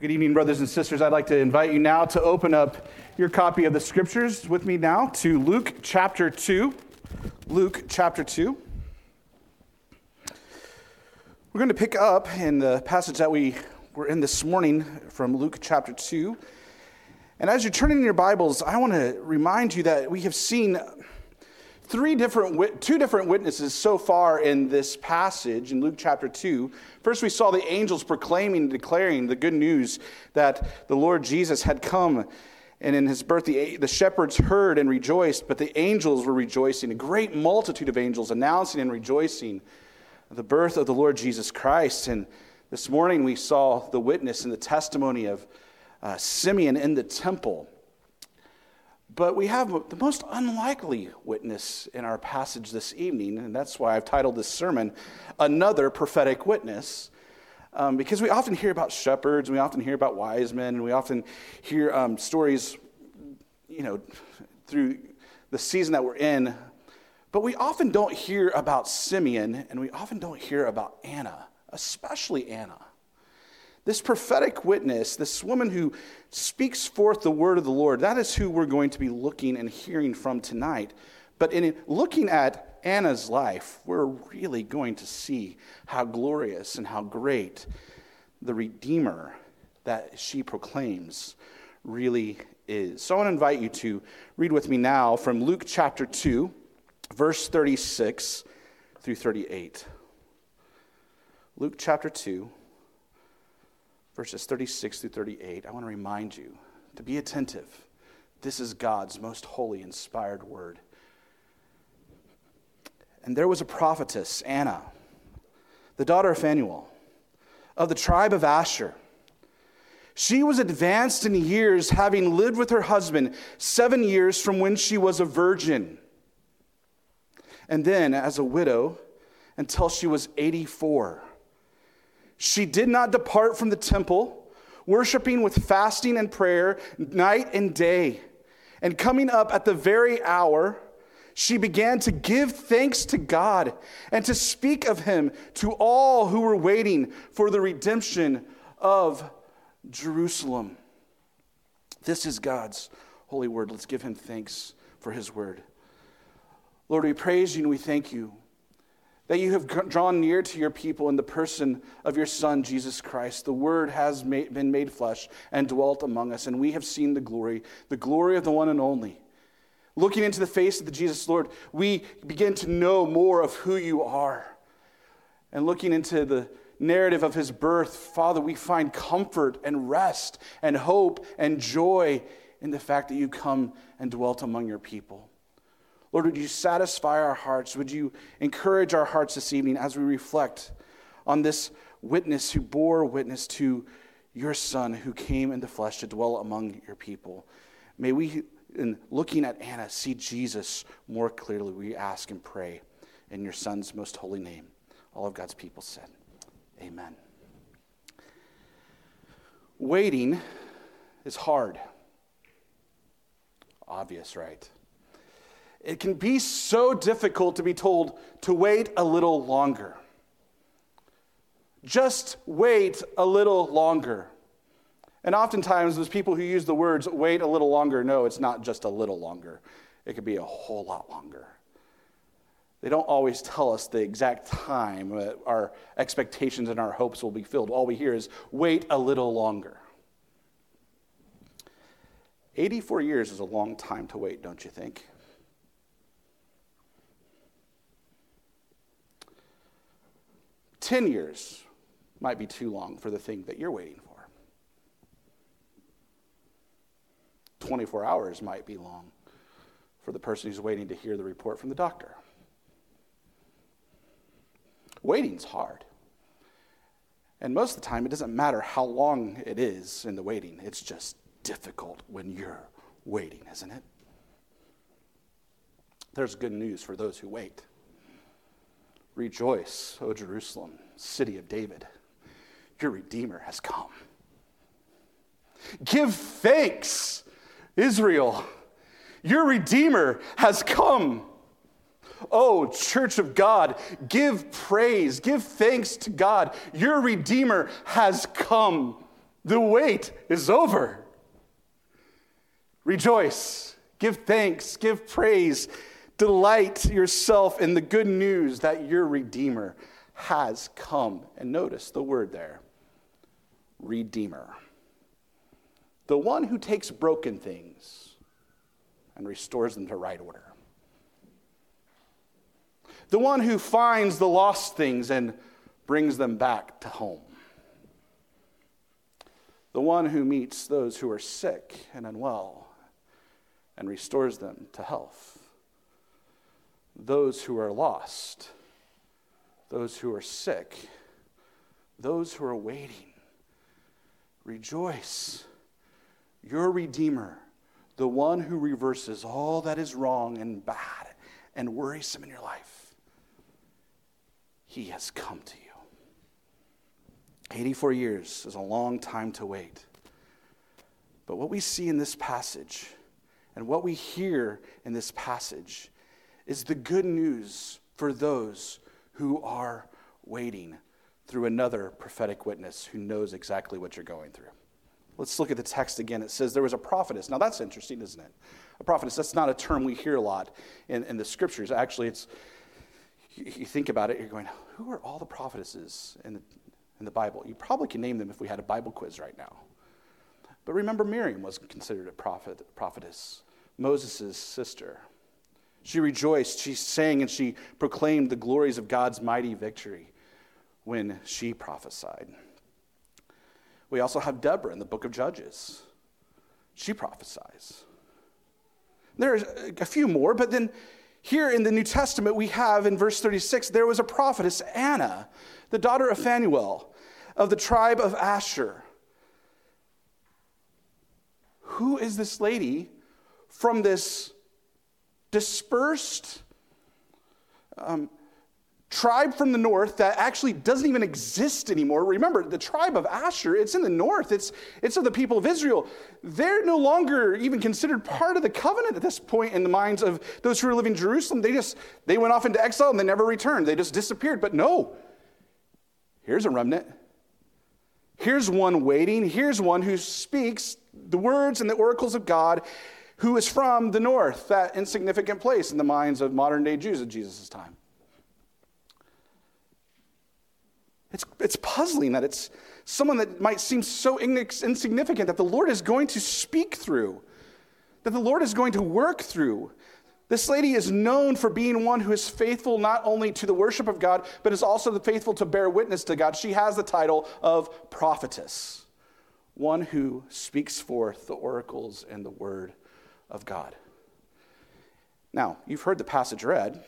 Good evening, brothers and sisters. I'd like to invite you now to open up your copy of the scriptures with me now to Luke chapter 2. Luke chapter 2. We're going to pick up in the passage that we were in this morning from Luke chapter 2. And as you're turning in your Bibles, I want to remind you that we have seen two different witnesses so far in this passage in Luke chapter 2. First, we saw the angels proclaiming and declaring the good news that the Lord Jesus had come, and in his birth the shepherds heard and rejoiced, but the angels were rejoicing, a great multitude of angels announcing and rejoicing the birth of the Lord Jesus Christ. And this morning we saw the witness and the testimony of Simeon in the temple. But we have the most unlikely witness in our passage this evening, and that's why I've titled this sermon, Another Prophetic Witness, because we often hear about shepherds, and we often hear about wise men, and we often hear stories, through the season that we're in, but we often don't hear about Simeon, and we often don't hear about Anna, especially Anna. This prophetic witness, this woman who speaks forth the word of the Lord, that is who we're going to be looking and hearing from tonight. But in looking at Anna's life, we're really going to see how glorious and how great the Redeemer that she proclaims really is. So I want to invite you to read with me now from Luke chapter 2, verse 36 through 38. Luke chapter 2. Verses 36 through 38, I want to remind you to be attentive. This is God's most holy, inspired word. And there was a prophetess, Anna, the daughter of Phanuel, of the tribe of Asher. She was advanced in years, having lived with her husband 7 years from when she was a virgin, and then as a widow until she was 84. She did not depart from the temple, worshiping with fasting and prayer night and day. And coming up at the very hour, she began to give thanks to God and to speak of him to all who were waiting for the redemption of Jerusalem. This is God's holy word. Let's give him thanks for his word. Lord, we praise you and we thank you that you have drawn near to your people in the person of your Son, Jesus Christ. The Word has been made flesh and dwelt among us, and we have seen the glory of the one and only. Looking into the face of the Jesus, Lord, we begin to know more of who you are. And looking into the narrative of his birth, Father, we find comfort and rest and hope and joy in the fact that you come and dwelt among your people. Lord, would you satisfy our hearts? Would you encourage our hearts this evening as we reflect on this witness who bore witness to your Son who came in the flesh to dwell among your people? May we, in looking at Anna, see Jesus more clearly. We ask and pray in your Son's most holy name. All of God's people said, amen. Waiting is hard. Obvious, right? It can be so difficult to be told to wait a little longer. Just wait a little longer. And oftentimes, those people who use the words, wait a little longer, no, it's not just a little longer. It could be a whole lot longer. They don't always tell us the exact time that our expectations and our hopes will be filled. All we hear is, wait a little longer. 84 years is a long time to wait, don't you think? Ten 10 years might be too long for the thing that you're waiting for. 24 hours might be long for the person who's waiting to hear the report from the doctor. Waiting's hard. And most of the time, it doesn't matter how long it is in the waiting. It's just difficult when you're waiting, isn't it? There's good news for those who wait. Rejoice, O Jerusalem, city of David. Your Redeemer has come. Give thanks, Israel. Your Redeemer has come. O Church of God, give praise, give thanks to God. Your Redeemer has come. The wait is over. Rejoice, give thanks, give praise. Delight yourself in the good news that your Redeemer has come. And notice the word there, Redeemer. The one who takes broken things and restores them to right order. The one who finds the lost things and brings them back to home. The one who meets those who are sick and unwell and restores them to health. Those who are lost, those who are sick, those who are waiting. Rejoice, your Redeemer, the one who reverses all that is wrong and bad and worrisome in your life. He has come to you. 84 years is a long time to wait. But what we see in this passage and what we hear in this passage is the good news for those who are waiting through another prophetic witness who knows exactly what you're going through. Let's look at the text again. It says there was a prophetess. Now that's interesting, isn't it? A prophetess, that's not a term we hear a lot in the scriptures. Actually, it's you think about it, you're going, who are all the prophetesses in the Bible? You probably can name them if we had a Bible quiz right now. But remember, Miriam was considered a prophetess, Moses' sister. She rejoiced, she sang, and she proclaimed the glories of God's mighty victory when she prophesied. We also have Deborah in the book of Judges. She prophesies. There's a few more, but then here in the New Testament we have in verse 36, there was a prophetess, Anna, the daughter of Phanuel, of the tribe of Asher. Who is this lady from this dispersed tribe from the north that actually doesn't even exist anymore? Remember, the tribe of Asher, it's in the north. It's of the people of Israel. They're no longer even considered part of the covenant at this point in the minds of those who are living in Jerusalem. They went off into exile and they never returned. They just disappeared. But no, here's a remnant. Here's one waiting. Here's one who speaks the words and the oracles of God, who is from the north, that insignificant place in the minds of modern-day Jews in Jesus' time. It's puzzling that it's someone that might seem so insignificant that the Lord is going to speak through, that the Lord is going to work through. This lady is known for being one who is faithful not only to the worship of God, but is also faithful to bear witness to God. She has the title of prophetess, one who speaks forth the oracles and the word of God. Now, you've heard the passage read,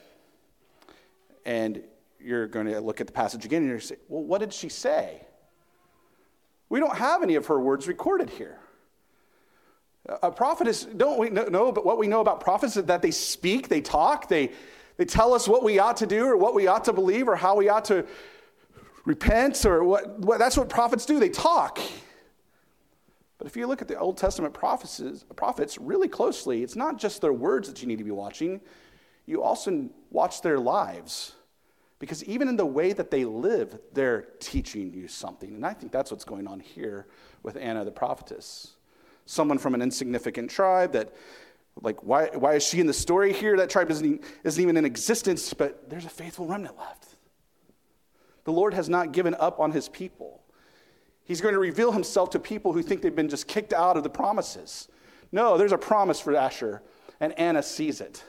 and you're going to look at the passage again, and you're going to say, well, what did she say? We don't have any of her words recorded here. A prophetess, don't we know, but what we know about prophets is that they speak, they talk, they tell us what we ought to do or what we ought to believe or how we ought to repent or what that's what prophets do, they talk. But if you look at the Old Testament prophets really closely, it's not just their words that you need to be watching. You also watch their lives. Because even in the way that they live, they're teaching you something. And I think that's what's going on here with Anna the prophetess. Someone from an insignificant tribe that, like, why is she in the story here? That tribe isn't even in existence, but there's a faithful remnant left. The Lord has not given up on his people. He's going to reveal himself to people who think they've been just kicked out of the promises. No, there's a promise for Asher, and Anna sees it,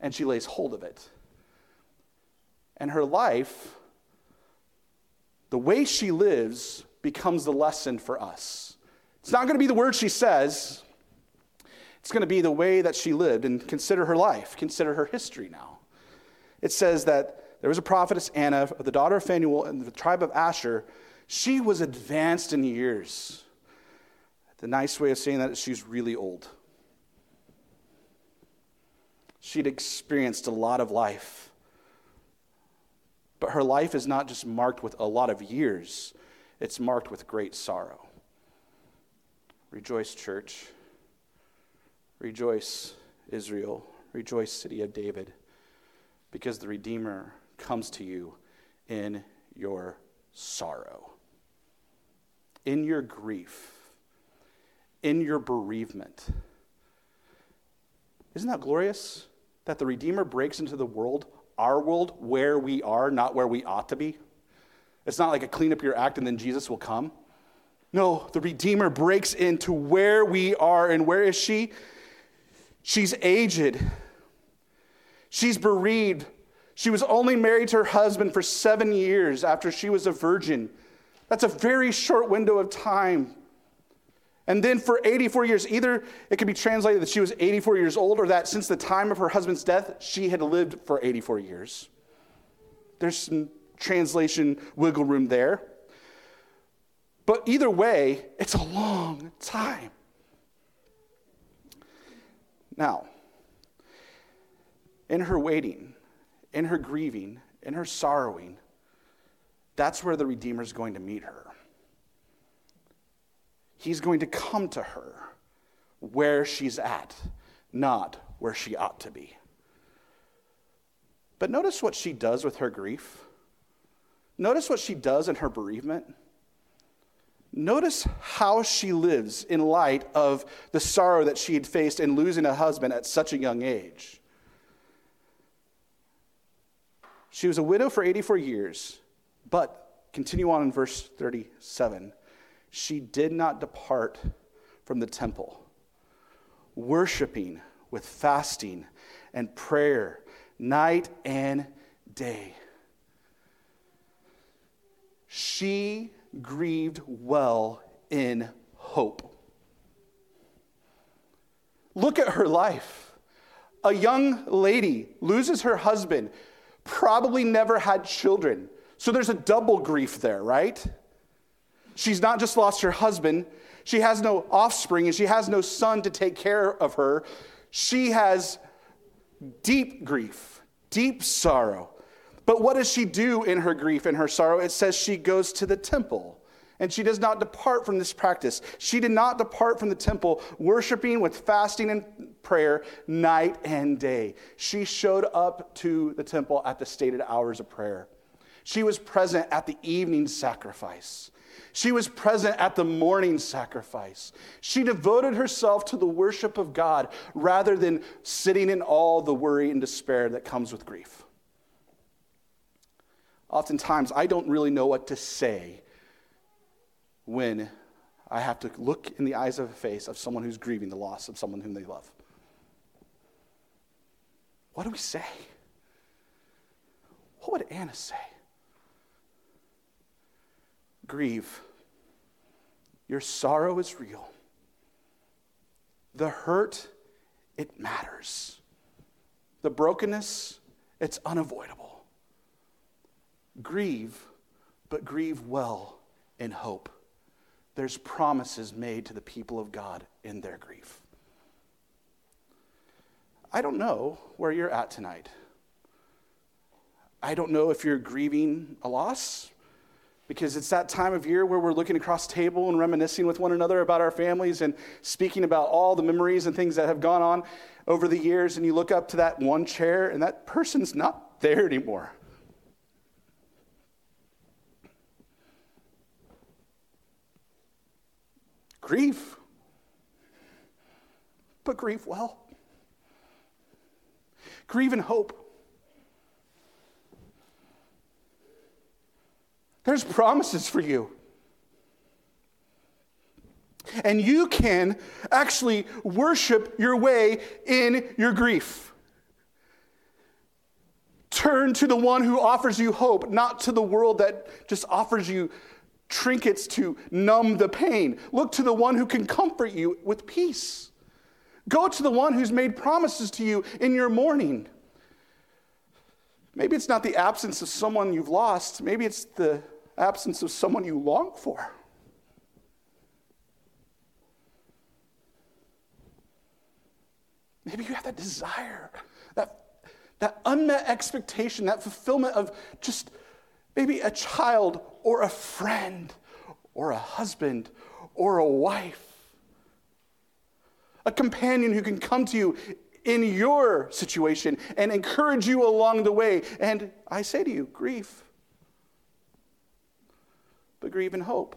and she lays hold of it. And her life, the way she lives, becomes the lesson for us. It's not going to be the words she says. It's going to be the way that she lived. And consider her life. Consider her history now. It says that there was a prophetess, Anna, the daughter of Phanuel, and the tribe of Asher. She was advanced in years. The nice way of saying that is she's really old. She'd experienced a lot of life. But her life is not just marked with a lot of years. It's marked with great sorrow. Rejoice, church. Rejoice, Israel. Rejoice, city of David. Because the Redeemer comes to you in your sorrow. in your grief, in your bereavement. Isn't that glorious? That the Redeemer breaks into the world, our world, where we are, not where we ought to be. It's not like a clean up your act and then Jesus will come. No, the Redeemer breaks into where we are. And where is she? She's aged. She's bereaved. She was only married to her husband for 7 years after she was a virgin. That's a very short window of time. And then for 84 years, either it could be translated that she was 84 years old or that since the time of her husband's death, she had lived for 84 years. There's some translation wiggle room there. But either way, it's a long time. Now, in her waiting, in her grieving, in her sorrowing, that's where the Redeemer is going to meet her. He's going to come to her where she's at, not where she ought to be. But notice what she does with her grief. Notice what she does in her bereavement. Notice how she lives in light of the sorrow that she had faced in losing a husband at such a young age. She was a widow for 84 years, but continue on in verse 37. She did not depart from the temple, worshiping with fasting and prayer, night and day. She grieved well in hope. Look at her life. A young lady loses her husband, probably never had children. So there's a double grief there, right? She's not just lost her husband. She has no offspring and she has no son to take care of her. She has deep grief, deep sorrow. But what does she do in her grief and her sorrow? It says she goes to the temple and she does not depart from this practice. She did not depart from the temple, worshiping with fasting and prayer night and day. She showed up to the temple at the stated hours of prayer. She was present at the evening sacrifice. She was present at the morning sacrifice. She devoted herself to the worship of God rather than sitting in all the worry and despair that comes with grief. Oftentimes, I don't really know what to say when I have to look in the eyes of a face of someone who's grieving the loss of someone whom they love. What do we say? What would Anna say? Grieve. Your sorrow is real. The hurt, it matters. The brokenness, it's unavoidable. Grieve, but grieve well in hope. There's promises made to the people of God in their grief. I don't know where you're at tonight. I don't know if you're grieving a loss, because it's that time of year where we're looking across the table and reminiscing with one another about our families and speaking about all the memories and things that have gone on over the years, and you look up to that one chair, and that person's not there anymore. Grief. But grieve well. Grieve in hope. There's promises for you. And you can actually worship your way in your grief. Turn to the one who offers you hope, not to the world that just offers you trinkets to numb the pain. Look to the one who can comfort you with peace. Go to the one who's made promises to you in your mourning. Maybe it's not the absence of someone you've lost. Maybe it's the absence of someone you long for. Maybe you have that desire, that unmet expectation, that fulfillment of just maybe a child or a friend or a husband or a wife, a companion who can come to you in your situation and encourage you along the way. And I say to you, grieve, but grieve in hope.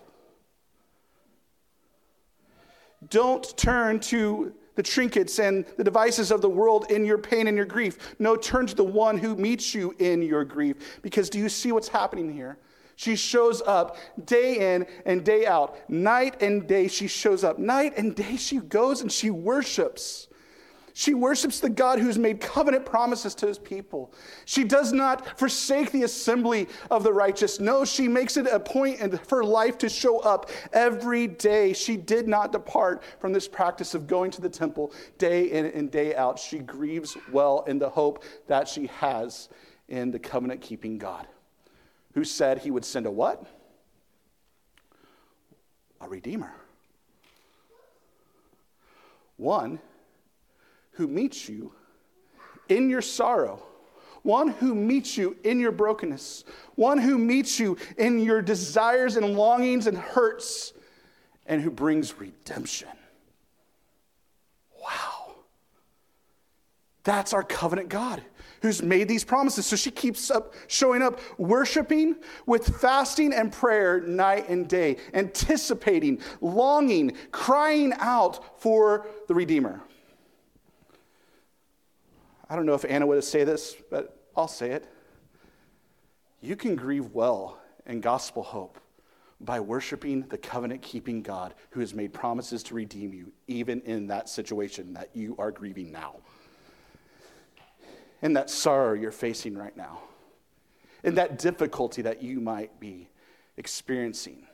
Don't turn to the trinkets and the devices of the world in your pain and your grief. No, turn to the one who meets you in your grief. Because do you see what's happening here? She shows up day in and day out. Night and day she shows up. Night and day she goes and she worships. She worships the God who's made covenant promises to his people. She does not forsake the assembly of the righteous. No, she makes it a point in her life to show up every day. She did not depart from this practice of going to the temple day in and day out. She grieves well in the hope that she has in the covenant-keeping God, who said he would send a what? A redeemer. One who meets you in your sorrow, one who meets you in your brokenness, one who meets you in your desires and longings and hurts, and who brings redemption. Wow. That's our covenant God who's made these promises. So she keeps up showing up, worshiping with fasting and prayer night and day, anticipating, longing, crying out for the Redeemer. I don't know if Anna would say this, but I'll say it. You can grieve well in gospel hope by worshiping the covenant-keeping God who has made promises to redeem you, even in that situation that you are grieving now, in that sorrow you're facing right now, in that difficulty that you might be experiencing.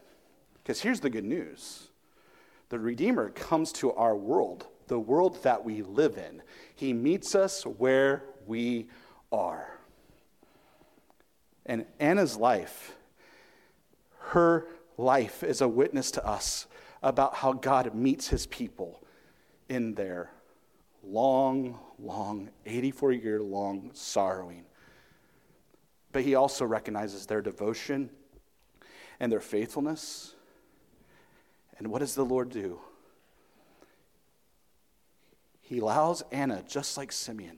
Because here's the good news. The Redeemer comes to our world, the world that we live in. He meets us where we are. And Anna's life, her life, is a witness to us about how God meets his people in their long, long, 84-year-long sorrowing. But he also recognizes their devotion and their faithfulness. And what does the Lord do? He allows Anna, just like Simeon,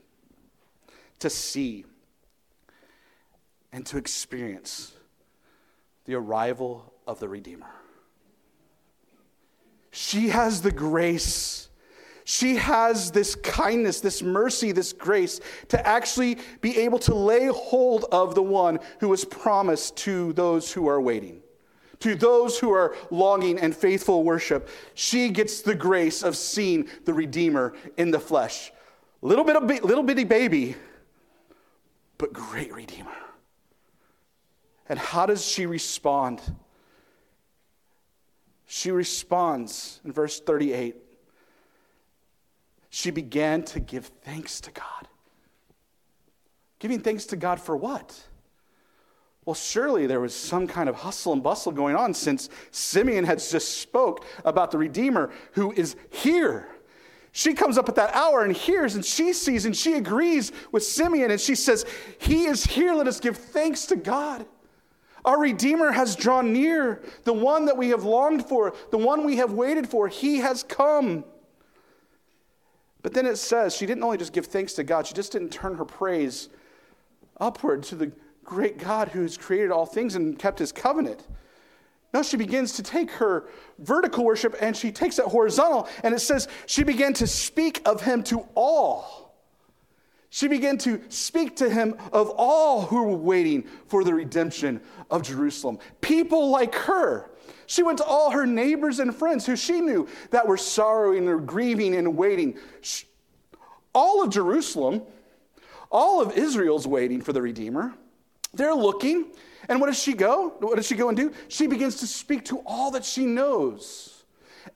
to see and to experience the arrival of the Redeemer. She has the grace. She has this kindness, this mercy, this grace to actually be able to lay hold of the one who was promised to those who are waiting, to those who are longing and faithful worship. She gets the grace of seeing the Redeemer in the flesh. Little bitty baby, but great Redeemer. And how does she respond? She responds in verse 38. She began to give thanks to God. Giving thanks to God for what? Well, surely there was some kind of hustle and bustle going on since Simeon had just spoke about the Redeemer who is here. She comes up at that hour and hears and she sees and she agrees with Simeon and she says, he is here, let us give thanks to God. Our Redeemer has drawn near, the one that we have longed for, the one we have waited for, he has come. But then it says she didn't only just give thanks to God, she just didn't turn her praise upward to the great God who has created all things and kept his covenant. Now she begins to take her vertical worship and she takes it horizontal, and it says she began to speak of him to all. She began to speak to him of all who were waiting for the redemption of Jerusalem. People like her. She went to all her neighbors and friends who she knew that were sorrowing or grieving and waiting. All of Jerusalem, all of Israel's waiting for the Redeemer. They're looking, and what does she go? What does she go and do? She begins to speak to all that she knows.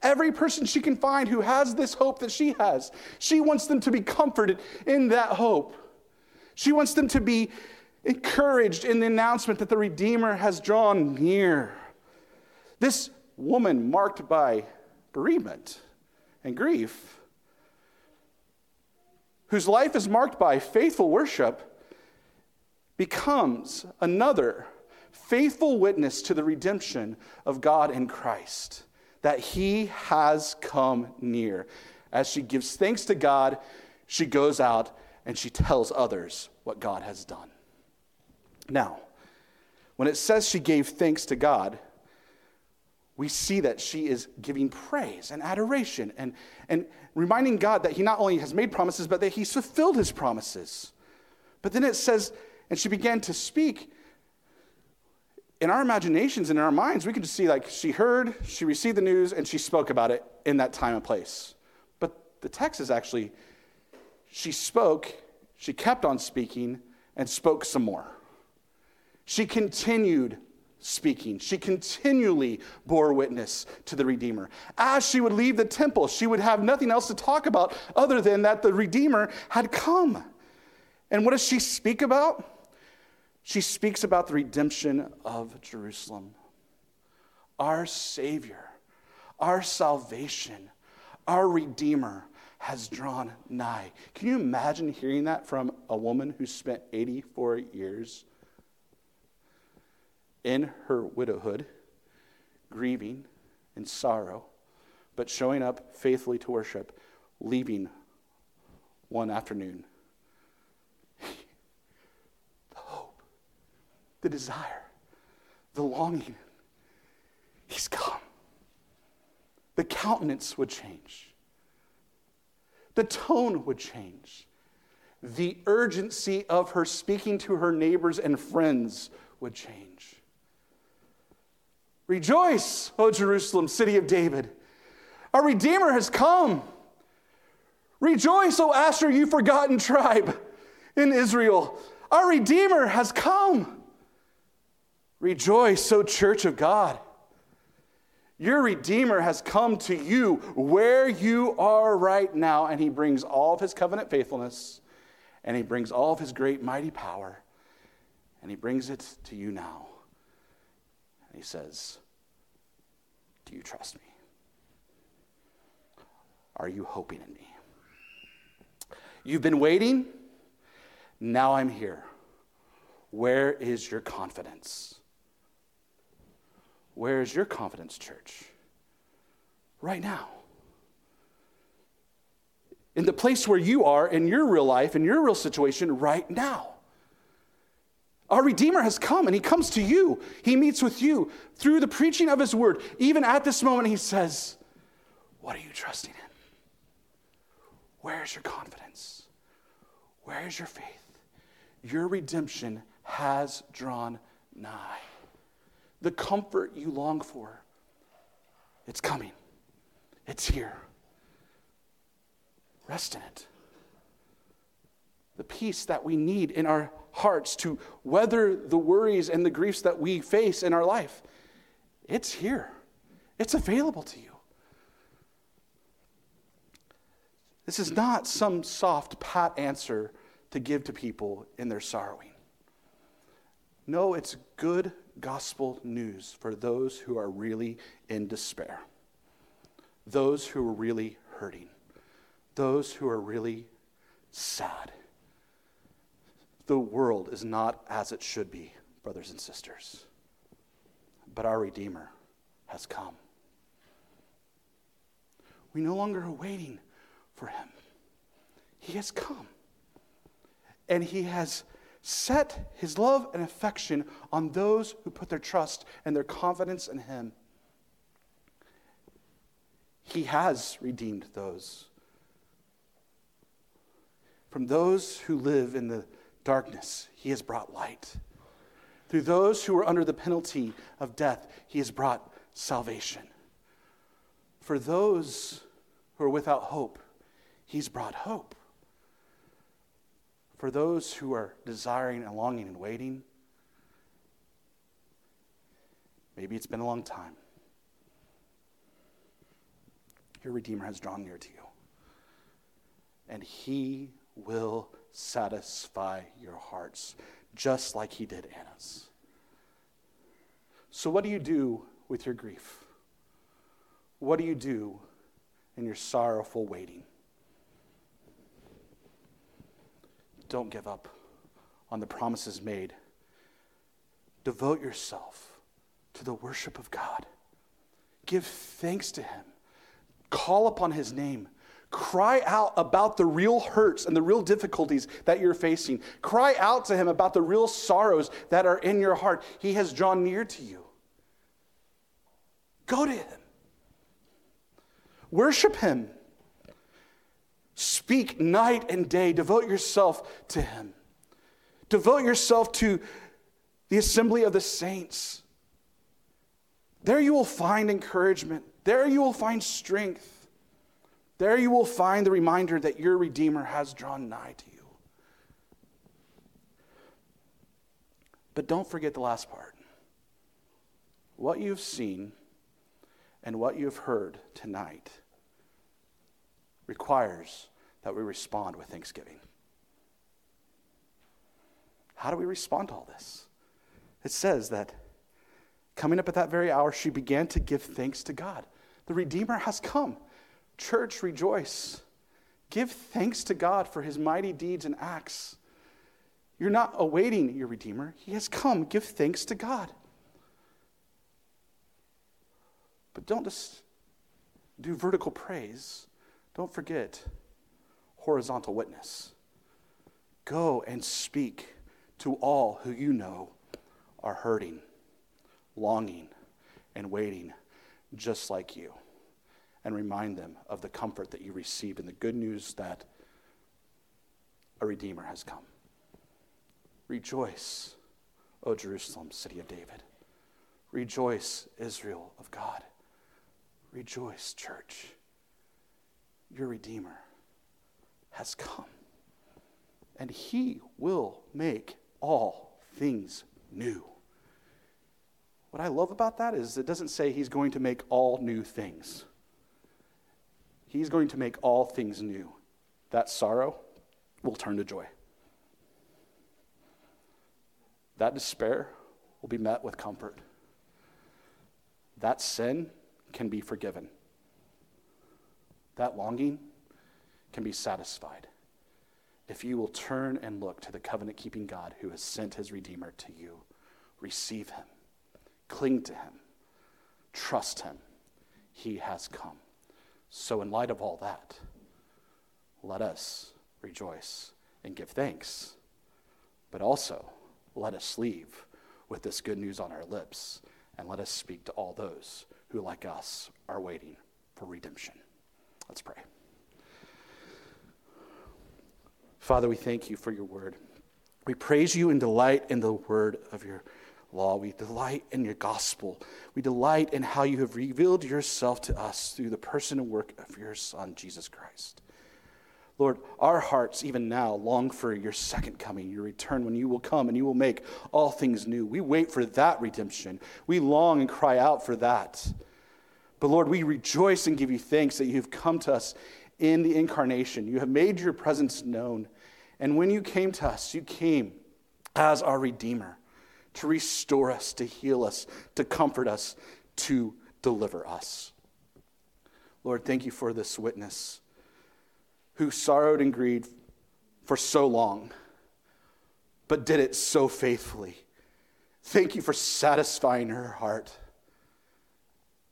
Every person she can find who has this hope that she has. She wants them to be comforted in that hope. She wants them to be encouraged in the announcement that the Redeemer has drawn near. This woman marked by bereavement and grief, whose life is marked by faithful worship, becomes another faithful witness to the redemption of God in Christ, that he has come near. As she gives thanks to God, she goes out and she tells others what God has done. Now, when it says she gave thanks to God, we see that she is giving praise and adoration and reminding God that he not only has made promises, but that he's fulfilled his promises. But then it says, and she began to speak. In our imaginations and in our minds, we can just see like she heard, she received the news, and she spoke about it in that time and place. But the text is actually, she spoke, she kept on speaking, and spoke some more. She continued speaking. She continually bore witness to the Redeemer. As she would leave the temple, she would have nothing else to talk about other than that the Redeemer had come. And what does she speak about? She speaks about the redemption of Jerusalem. Our Savior, our salvation, our Redeemer has drawn nigh. Can you imagine hearing that from a woman who spent 84 years in her widowhood, grieving in sorrow, but showing up faithfully to worship, leaving one afternoon? The hope, the desire, the longing, he's come. The countenance would change. The tone would change. The urgency of her speaking to her neighbors and friends would change. Rejoice, O Jerusalem, city of David. Our Redeemer has come. Rejoice, O Asher, you forgotten tribe in Israel. Our Redeemer has come. Rejoice, O Church of God. Your Redeemer has come to you where you are right now, and he brings all of his covenant faithfulness, and he brings all of his great mighty power, and he brings it to you now. And he says, do you trust me? Are you hoping in me? You've been waiting. Now I'm here. Where is your confidence? Where is your confidence, church? Right now. In the place where you are in your real life, in your real situation right now. Our Redeemer has come, and he comes to you. He meets with you through the preaching of his word. Even at this moment, he says, what are you trusting in? Where is your confidence? Where is your faith? Your redemption has drawn nigh. The comfort you long for, it's coming. It's here. Rest in it. The peace that we need in our hearts to weather the worries and the griefs that we face in our life. It's here. It's available to you. This is not some soft, pat answer to give to people in their sorrowing. No, it's good gospel news for those who are really in despair, those who are really hurting, those who are really sad. The world is not as it should be, brothers and sisters. But our Redeemer has come. We no longer are waiting for him. He has come. And he has set his love and affection on those who put their trust and their confidence in him. He has redeemed those. From those who live in the darkness, he has brought light. Through those who were under the penalty of death, he has brought salvation. For those who are without hope, he's brought hope. For those who are desiring and longing and waiting, maybe it's been a long time. Your Redeemer has drawn near to you, and he will satisfy your hearts, just like he did Anna's. So what do you do with your grief? What do you do in your sorrowful waiting? Don't give up on the promises made. Devote yourself to the worship of God. Give thanks to him. Call upon his name. Cry out about the real hurts and the real difficulties that you're facing. Cry out to him about the real sorrows that are in your heart. He has drawn near to you. Go to him. Worship him. Speak night and day. Devote yourself to him. Devote yourself to the assembly of the saints. There you will find encouragement. There you will find strength. There you will find the reminder that your Redeemer has drawn nigh to you. But don't forget the last part. What you've seen and what you've heard tonight requires that we respond with thanksgiving. How do we respond to all this? It says that coming up at that very hour, she began to give thanks to God. The Redeemer has come. Church, rejoice. Give thanks to God for his mighty deeds and acts. You're not awaiting your Redeemer. He has come. Give thanks to God. But don't just do vertical praise. Don't forget horizontal witness. Go and speak to all who you know are hurting, longing, and waiting just like you, and remind them of the comfort that you received and the good news that a Redeemer has come. Rejoice, O Jerusalem, city of David. Rejoice, Israel of God. Rejoice, church. Your Redeemer has come, and he will make all things new. What I love about that is it doesn't say he's going to make all new things. He's going to make all things new. That sorrow will turn to joy. That despair will be met with comfort. That sin can be forgiven. That longing can be satisfied if you will turn and look to the covenant-keeping God who has sent his Redeemer to you. Receive him. Cling to him. Trust him. He has come. So in light of all that, let us rejoice and give thanks, but also let us leave with this good news on our lips, and let us speak to all those who, like us, are waiting for redemption. Let's pray. Father, we thank you for your word. We praise you and delight in the word of your law. We delight in your gospel. We delight in how you have revealed yourself to us through the person and work of your Son, Jesus Christ. Lord, our hearts even now long for your second coming, your return, when you will come and you will make all things new. We wait for that redemption. We long and cry out for that. But Lord, we rejoice and give you thanks that you have come to us in the incarnation. You have made your presence known. And when you came to us, you came as our Redeemer to restore us, to heal us, to comfort us, to deliver us. Lord, thank you for this witness who sorrowed and grieved for so long, but did it so faithfully. Thank you for satisfying her heart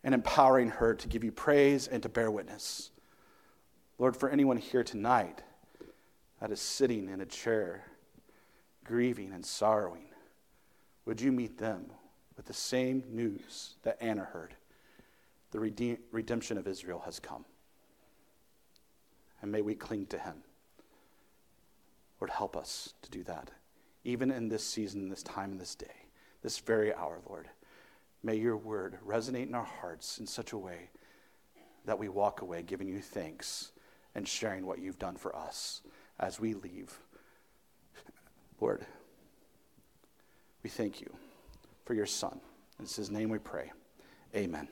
and empowering her to give you praise and to bear witness. Lord, for anyone here tonight that is sitting in a chair, grieving and sorrowing, would you meet them with the same news that Anna heard? The redemption of Israel has come. And may we cling to him. Lord, help us to do that. Even in this season, this time, this day, this very hour, Lord, may your word resonate in our hearts in such a way that we walk away giving you thanks and sharing what you've done for us as we leave. Lord, we thank you for your Son. It's his name we pray. Amen.